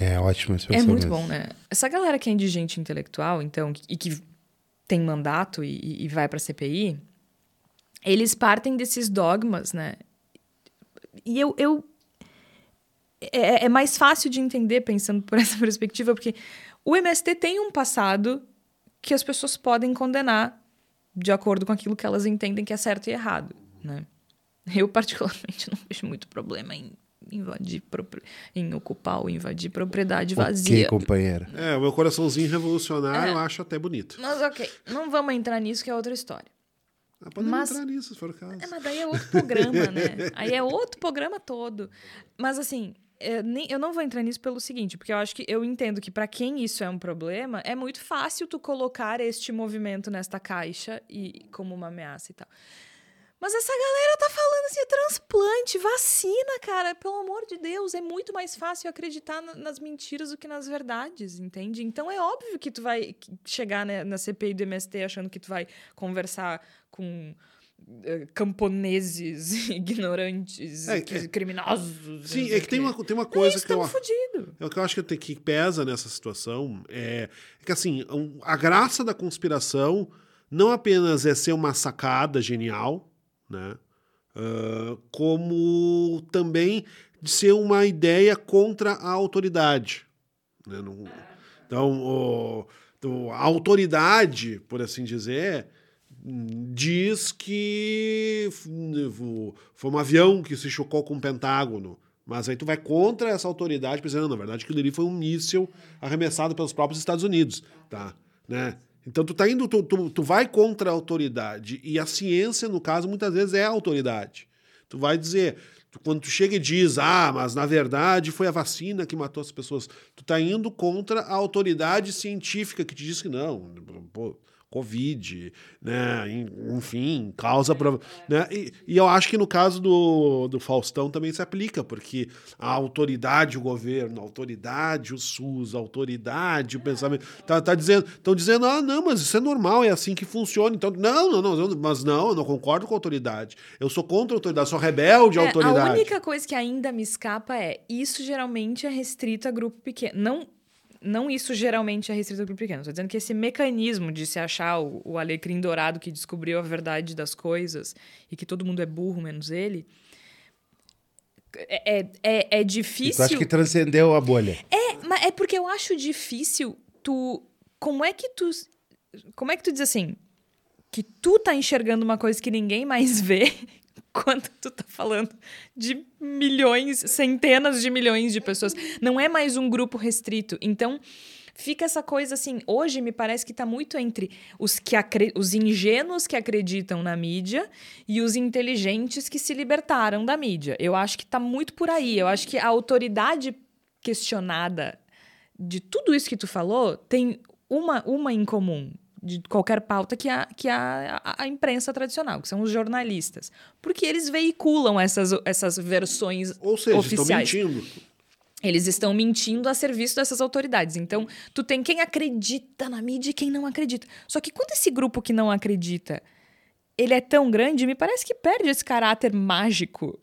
É ótimo esse pensamento. É muito bom, né? Essa galera que é indigente intelectual, então, e que tem mandato e, e vai pra C P I, eles partem desses dogmas, né? E eu... eu é, é mais fácil de entender pensando por essa perspectiva, porque o M S T tem um passado que as pessoas podem condenar de acordo com aquilo que elas entendem que é certo e errado, né? Eu, particularmente, não vejo muito problema em invadir propri... em ocupar ou invadir propriedade vazia. Ok, companheira. É, o meu coraçãozinho revolucionário é. eu acho até bonito. Mas ok, não vamos entrar nisso, que é outra história. Ah, podemos mas... entrar nisso, se for o caso. É, mas daí é outro programa, né? Aí é outro programa todo. Mas assim, eu, nem... eu não vou entrar nisso pelo seguinte, porque eu acho que eu entendo que para quem isso é um problema, é muito fácil tu colocar este movimento nesta caixa e como uma ameaça e tal. Mas essa galera tá falando assim, transplante, vacina, cara, pelo amor de Deus, é muito mais fácil acreditar na, nas mentiras do que nas verdades, entende? Então é óbvio que tu vai chegar né, na C P I do M S T achando que tu vai conversar com uh, camponeses ignorantes, é, que, criminosos. Sim, é que, que tem uma, tem uma coisa que eu, eu, que eu acho que, tem, que pesa nessa situação, é, é que assim, a graça da conspiração não apenas é ser uma sacada genial, né? Uh, como também de ser uma ideia contra a autoridade. Né? Não, então, o, então, a autoridade, por assim dizer, diz que foi um avião que se chocou com o Pentágono. Mas aí tu vai contra essa autoridade, pensando, na verdade, aquilo ali foi um míssil arremessado pelos próprios Estados Unidos. Tá? Né? Então, tu tá indo, tu, tu, tu vai contra a autoridade. E a ciência, no caso, muitas vezes é a autoridade. Tu vai dizer, tu, quando tu chega e diz, ah, mas na verdade foi a vacina que matou as pessoas, tu tá indo contra a autoridade científica que te diz que não. Pô, Covid, né? Enfim, causa... Pra, né? e, e eu acho que no caso do, do Faustão também se aplica, porque a autoridade, o governo, a autoridade, o SUS, a autoridade, o pensamento... Tá, tá dizendo, estão dizendo, ah, não, mas isso é normal, é assim que funciona. Então, não, não, não, não, mas não, eu não concordo com a autoridade. Eu sou contra a autoridade, sou rebelde à é, autoridade. A única coisa que ainda me escapa é, isso geralmente é restrito a grupo pequeno. Não... Não isso geralmente é restrito ao grupo pequeno. Estou dizendo que esse mecanismo de se achar o, o alecrim dourado que descobriu a verdade das coisas e que todo mundo é burro, menos ele, é, é, é difícil... Eu acho que transcendeu a bolha. É, mas é porque eu acho difícil tu... Como é que tu... Como é que tu diz assim? Que tu tá enxergando uma coisa que ninguém mais vê... Quando tu tá falando de milhões, centenas de milhões de pessoas. Não é mais um grupo restrito. Então, fica essa coisa assim... Hoje, me parece que tá muito entre os, que acre- os ingênuos que acreditam na mídia e os inteligentes que se libertaram da mídia. Eu acho que tá muito por aí. Eu acho que a autoridade questionada de tudo isso que tu falou tem uma, uma em comum. De qualquer pauta que, a, que a, a, a imprensa tradicional, que são os jornalistas. Porque eles veiculam essas, essas versões oficiais. Ou seja, oficiais. Estão mentindo. Eles estão mentindo a serviço dessas autoridades. Então, tu tem quem acredita na mídia e quem não acredita. Só que quando esse grupo que não acredita ele é tão grande, me parece que perde esse caráter mágico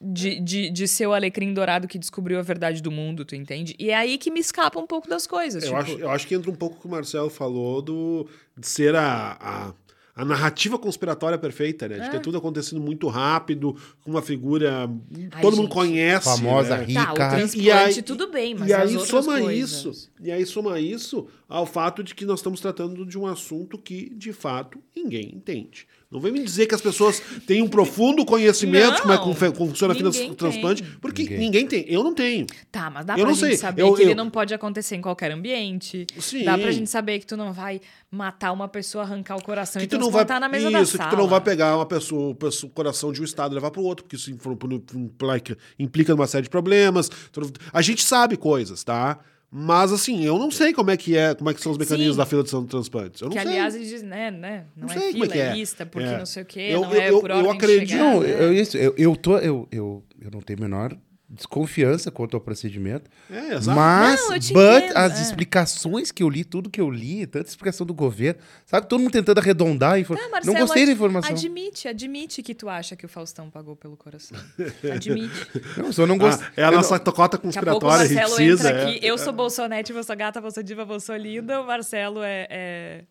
de, de, de ser o alecrim dourado que descobriu a verdade do mundo, tu entende? E é aí que me escapa um pouco das coisas. Eu, tipo... acho, eu acho que entra um pouco o que o Marcelo falou do, de ser a... a... a narrativa conspiratória perfeita, né? De é. ter tudo acontecendo muito rápido, com uma figura... Ai, todo gente, mundo conhece. Famosa, né? Rica. Tá, o transplante, aí, tudo bem, mas e as aí outras soma coisas. Isso, e aí soma isso ao fato de que nós estamos tratando de um assunto que, de fato, ninguém entende. Não vem me dizer que as pessoas têm um profundo conhecimento de como, é, como funciona a finança do transplante, porque ninguém. ninguém tem. Eu não tenho. Tá, mas dá eu pra gente sei. saber eu, que eu... ele não pode acontecer em qualquer ambiente. Sim. Dá pra gente saber que tu não vai matar uma pessoa, arrancar o coração que e tu não vai na mesa isso, da Isso, que tu não vai pegar uma pessoa, o coração de um estado e levar pro outro, porque isso implica numa série de problemas. A gente sabe coisas, tá? Mas, assim, eu não sei como é que, é, como é que são os mecanismos Sim. da fila de transplantes. Eu não que, sei. Aliás, eles dizem, né, né? Não, não é sei fila, como é, que é lista, porque é. não sei o quê, eu, não eu, é eu, por eu ordem acredito. de chegada. Não, eu, isso, eu, eu, tô, eu, eu, eu não tenho a menor desconfiança quanto ao procedimento. É, exato. Mas, não, but, as é. explicações que eu li, tudo que eu li, tanta explicação do governo, sabe? Todo mundo tentando arredondar. Infor... Não, Marcelo, não gostei ad, da informação. Admite, admite que tu acha que o Faustão pagou pelo coração. Admite. Não, só não gosto. Ah, ela só cota conspiratória, a gente precisa. Entra é. aqui, eu sou bolsonete, você é gata, você diva, você linda. O Marcelo é, é...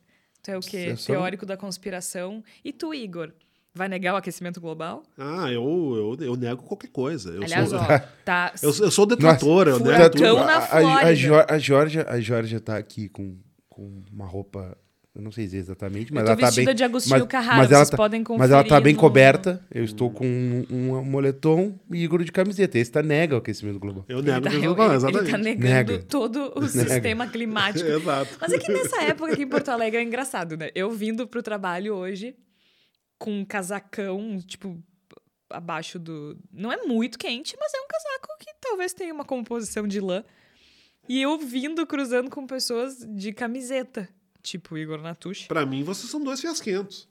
tu é o quê? Só... teórico da conspiração. E tu, Igor? Vai negar o aquecimento global? Ah, eu, eu, eu nego qualquer coisa. Eu Aliás, sou, ó, tá... Eu, eu sou detratora, eu nego tudo. Na Flórida. A, a, a Georgia a Georgia tá aqui com, com uma roupa... Eu não sei dizer exatamente, mas ela tá bem... de Agostinho mas, Carraro, mas vocês tá, podem conferir. Mas ela tá bem no... coberta. Eu estou com um, um, um moletom e Igor de camiseta. Esse tá nega o aquecimento global. Eu nego o aquecimento global, exatamente. Ele tá negando nega. todo o nega. sistema climático. Exato. Mas é que nessa época aqui em Porto Alegre é engraçado, né? Eu vindo pro trabalho hoje... com um casacão, tipo, abaixo do... Não é muito quente, mas é um casaco que talvez tenha uma composição de lã. E eu vindo cruzando com pessoas de camiseta, tipo Igor Natucho. Pra mim, vocês são dois fiasquentos.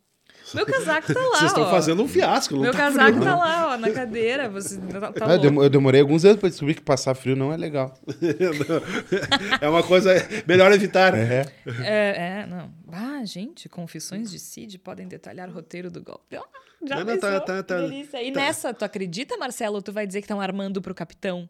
Meu casaco tá lá, Vocês estão fazendo um fiasco, não Meu tá casaco frio, não. tá lá, ó, na cadeira. Você tá, tá louco. Eu demorei alguns anos pra descobrir que passar frio não é legal. É uma coisa... Melhor evitar. É, é, é não. Ah, gente, confissões de Cid podem detalhar o roteiro do golpe. Ah, já não, pensou? Tá, tá, tá, delícia. E tá. nessa, tu acredita, Marcelo? Tu vai dizer que estão armando pro capitão?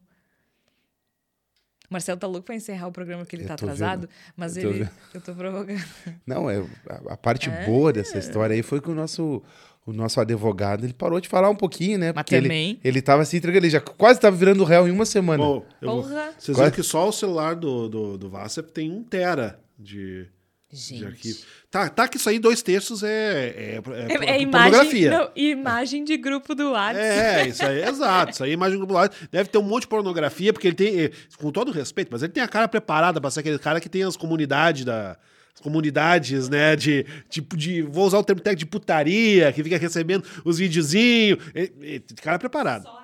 O Marcelo tá louco pra encerrar o programa que ele eu tá atrasado, vendo. mas eu ele... Vendo. Eu tô provocando. Não, é, a, a parte é. boa dessa história aí foi que o nosso, o nosso advogado, ele parou de falar um pouquinho, né? Mas Porque também... Ele, ele tava se entregando, ele já quase tava virando réu em uma semana. Bom, Porra! Vocês quase... viram que só o celular do, do, do Vassep tem um tera de... Gente. De arquivo. Tá, tá que isso aí, dois terços é, é, é, é, é imagem, não, imagem de grupo do WhatsApp. É, isso aí, exato. Isso aí é imagem de grupo do WhatsApp. Deve ter um monte de pornografia, porque ele tem, com todo respeito, mas ele tem a cara preparada pra ser aquele cara que tem as comunidades da... comunidades, né, de, de, de vou usar o termo técnico, de putaria, que fica recebendo os videozinhos. Cara preparado. Só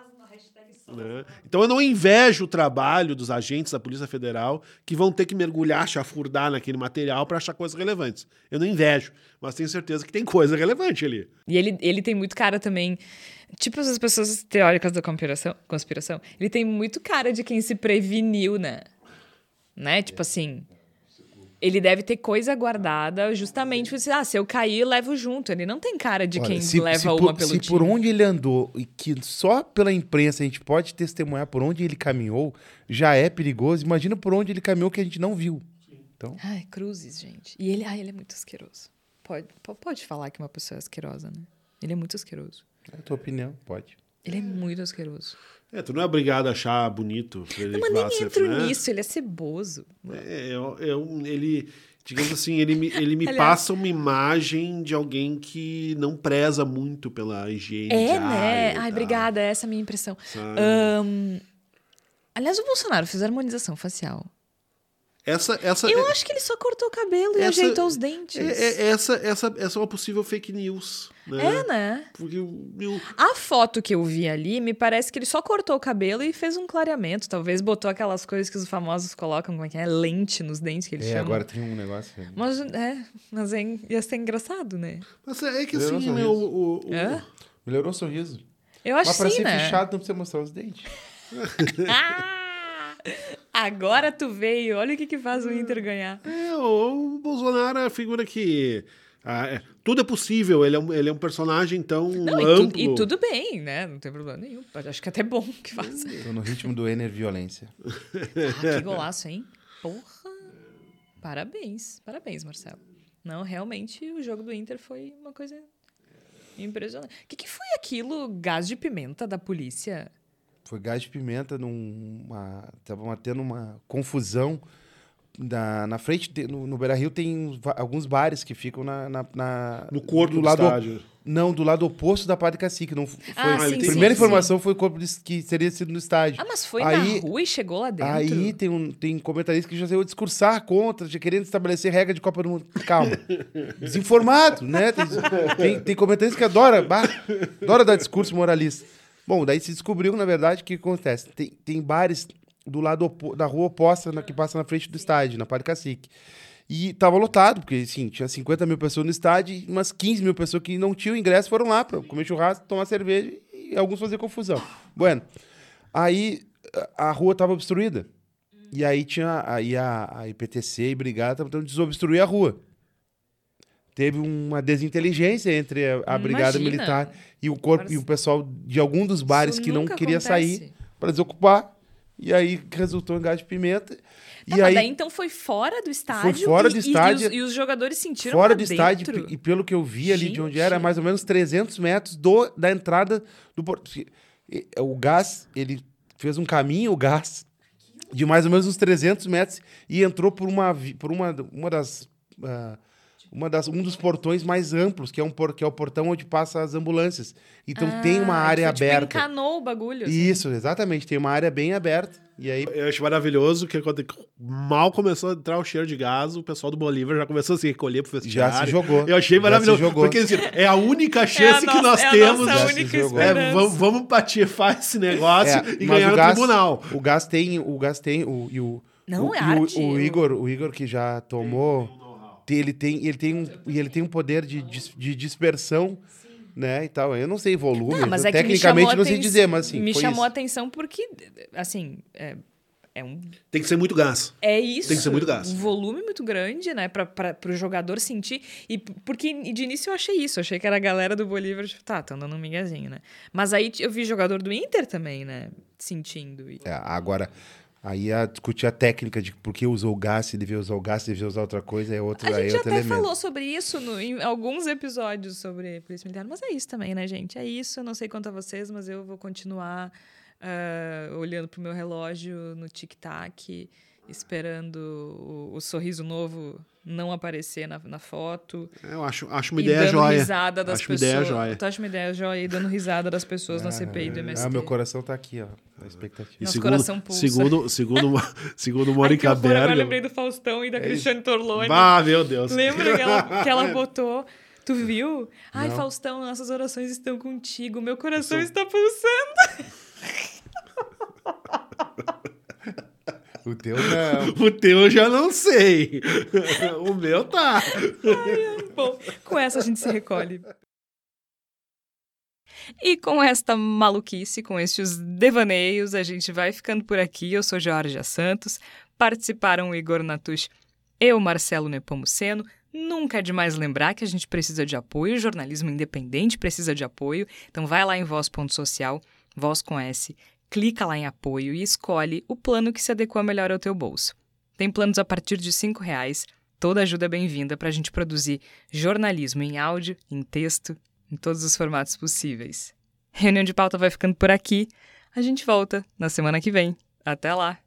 Né? Então eu não invejo o trabalho dos agentes da Polícia Federal que vão ter que mergulhar, chafurdar naquele material para achar coisas relevantes. Eu não invejo, mas tenho certeza que tem coisa relevante ali. E ele, ele tem muito cara também, tipo as pessoas teóricas da conspiração, conspiração, ele tem muito cara de quem se preveniu, né? Né? Tipo assim... Ele deve ter coisa guardada justamente porque, ah, se eu cair, levo junto. Ele não tem cara de Olha, quem se, leva se uma por, pelo Se time. Por onde ele andou, e que só pela imprensa a gente pode testemunhar por onde ele caminhou, já é perigoso. Imagina por onde ele caminhou que a gente não viu. Então... Ai, cruzes, gente. E ele, ai, ele é muito asqueroso. Pode, pode falar que uma pessoa é asquerosa, né? Ele é muito asqueroso. É a tua opinião, pode. Ele é muito asqueroso. É, tu não é obrigado a achar bonito o Frederico Vassef, né? Mas nem entro né? nisso, ele é ceboso. É, eu, eu, ele, digamos assim, ele me, ele me passa uma imagem de alguém que não preza muito pela higiene. É, né? Ai, tá. obrigada, essa é a minha impressão. Um, aliás, o Bolsonaro fez harmonização facial. Essa, essa, eu é, acho que ele só cortou o cabelo essa, e ajeitou os dentes. É, é, essa, essa, essa é uma possível fake news. Né? É, né? Porque eu... A foto que eu vi ali, me parece que ele só cortou o cabelo e fez um clareamento. Talvez botou aquelas coisas que os famosos colocam, como é que é? Lente nos dentes, que eles é, chamam. É, agora tem um negócio... Mas, é, mas é, ia ser engraçado, né? Mas é que Melhorou assim, um meu... O, o, Hã? Melhorou o sorriso. Eu acho que sim, né? Mas pra ser fechado, não precisa mostrar os dentes. Agora tu veio, olha o que, que faz o Inter ganhar. É, o Bolsonaro é a figura que Ah, é. Tudo é possível, ele é um, ele é um personagem tão não, amplo. E, tu, e tudo bem, né? Não tem problema nenhum. Acho que é até bom que faça. Tô no ritmo do Ener Violência. Ah, que golaço, hein? Porra! Parabéns, parabéns, Marcelo. Não, realmente, o jogo do Inter foi uma coisa impressionante. O que, que foi aquilo? Gás de pimenta da polícia? Foi gás de pimenta numa... Tava tendo uma confusão... Na, na frente, de, no, no Beira-Rio, tem uns, alguns bares que ficam na... na, na no corpo do, do lado estádio. O, não, do lado oposto da Padre Cacique. Não, foi, ah, foi, sim, a primeira sim, informação sim. Foi o corpo de, que teria sido no estádio. Ah, mas foi aí, na rua e chegou lá dentro? Aí tem, um, tem comentarista que já saiu discursar contra, já querendo estabelecer regra de Copa do Mundo. Calma. Desinformado, né? Tem, tem, tem comentarista que adora, bar, adora dar discurso moralista. Bom, daí se descobriu, na verdade, que acontece. Tem, tem bares... do lado opo- da rua oposta, na, que passa na frente do estádio, na Padre Cacique. E tava lotado, porque, assim, tinha cinquenta mil pessoas no estádio e umas quinze mil pessoas que não tinham ingresso foram lá para comer churrasco, tomar cerveja e alguns fazer confusão. Bueno, aí a rua tava obstruída. E aí tinha aí a, a I P T C e Brigada estavam tentando desobstruir a rua. Teve uma desinteligência entre a, a Brigada Imagina. Militar e o corpo Parece... e o pessoal de algum dos bares Isso que não queria acontece. Sair para desocupar. E aí resultou em gás de pimenta. Tá, e aí, daí então foi fora do estádio. Foi fora do estádio. E, e, os, e os jogadores sentiram fora do dentro. Estádio. E pelo que eu vi ali Gente. De onde era, mais ou menos trezentos metros do, da entrada do porto. O gás, ele fez um caminho, o gás, de mais ou menos uns trezentos metros e entrou por uma, por uma, uma das... Uh, Uma das, um dos portões mais amplos, que é, um por, que é o portão onde passam as ambulâncias. Então ah, tem uma área tipo, aberta. Encanou o bagulho. Assim. Isso, exatamente. Tem uma área bem aberta. E aí... Eu acho maravilhoso que quando mal começou a entrar o cheiro de gás, o pessoal do Bolívar já começou a se recolher pro festival. Já se jogou. Eu achei maravilhoso. Porque assim, é a única chance é a nossa, que nós é a temos. Nossa única é, vamos, vamos patifar esse negócio é, e ganhar o gás, no tribunal. O gás tem... O gás tem o, e o, Não o, é arte. O, o, Igor, o Igor que já tomou... Ele tem, ele, tem um, ele tem um poder de, de dispersão, Sim. né, e tal. Eu não sei volume, não, mas eu, é tecnicamente não sei dizer, mas assim, me chamou a atenção porque, assim, é, é um... Tem que ser muito gás. É isso. Tem que ser muito gás. Um volume muito grande, né, pra, pra, pro jogador sentir. E porque de início eu achei isso, eu achei que era a galera do Bolívar, tipo, tá, tão dando um miguezinho, né. Mas aí eu vi jogador do Inter também, né, sentindo. E... É, agora... Aí a discutir a técnica de por que usou o gás, se devia usar o gás, se devia usar outra coisa, é outro elemento. A gente é até elemento. Falou sobre isso no, em alguns episódios sobre Polícia Militar, mas é isso também, né, gente? É isso, eu não sei quanto a vocês, mas eu vou continuar uh, olhando pro meu relógio no tic-tac, esperando o, o sorriso novo não aparecer na, na foto. Eu acho, acho uma ideia joia. Risada das acho pessoas. Uma ideia joia. Tu acha uma ideia joia e dando risada das pessoas ah, na C P I do M S T. Ah, meu coração tá aqui, ó. A expectativa. Nosso segundo, coração pulsa. Segundo, segundo, segundo Mônica Ai, Berger... Eu lembrei do Faustão e da é Cristiane Torloni. Ah, meu Deus. Lembra que ela, que ela botou... Tu viu? Ai, Não. Faustão, nossas orações estão contigo. Meu coração sou... está pulsando. O teu não. O teu eu já não sei. O meu tá. Ai, ai. Bom, com essa a gente se recolhe. E com esta maluquice, com estes devaneios, a gente vai ficando por aqui. Eu sou Jorge Santos. Participaram o Igor Natucho e o Marcelo Nepomuceno. Nunca é demais lembrar que a gente precisa de apoio. O jornalismo independente precisa de apoio. Então vai lá em voz ponto social, voz com S, clica lá em apoio e escolhe o plano que se adequa melhor ao teu bolso. Tem planos a partir de cinco reais. Toda ajuda é bem-vinda para a gente produzir jornalismo em áudio, em texto, em todos os formatos possíveis. Reunião de Pauta vai ficando por aqui. A gente volta na semana que vem. Até lá!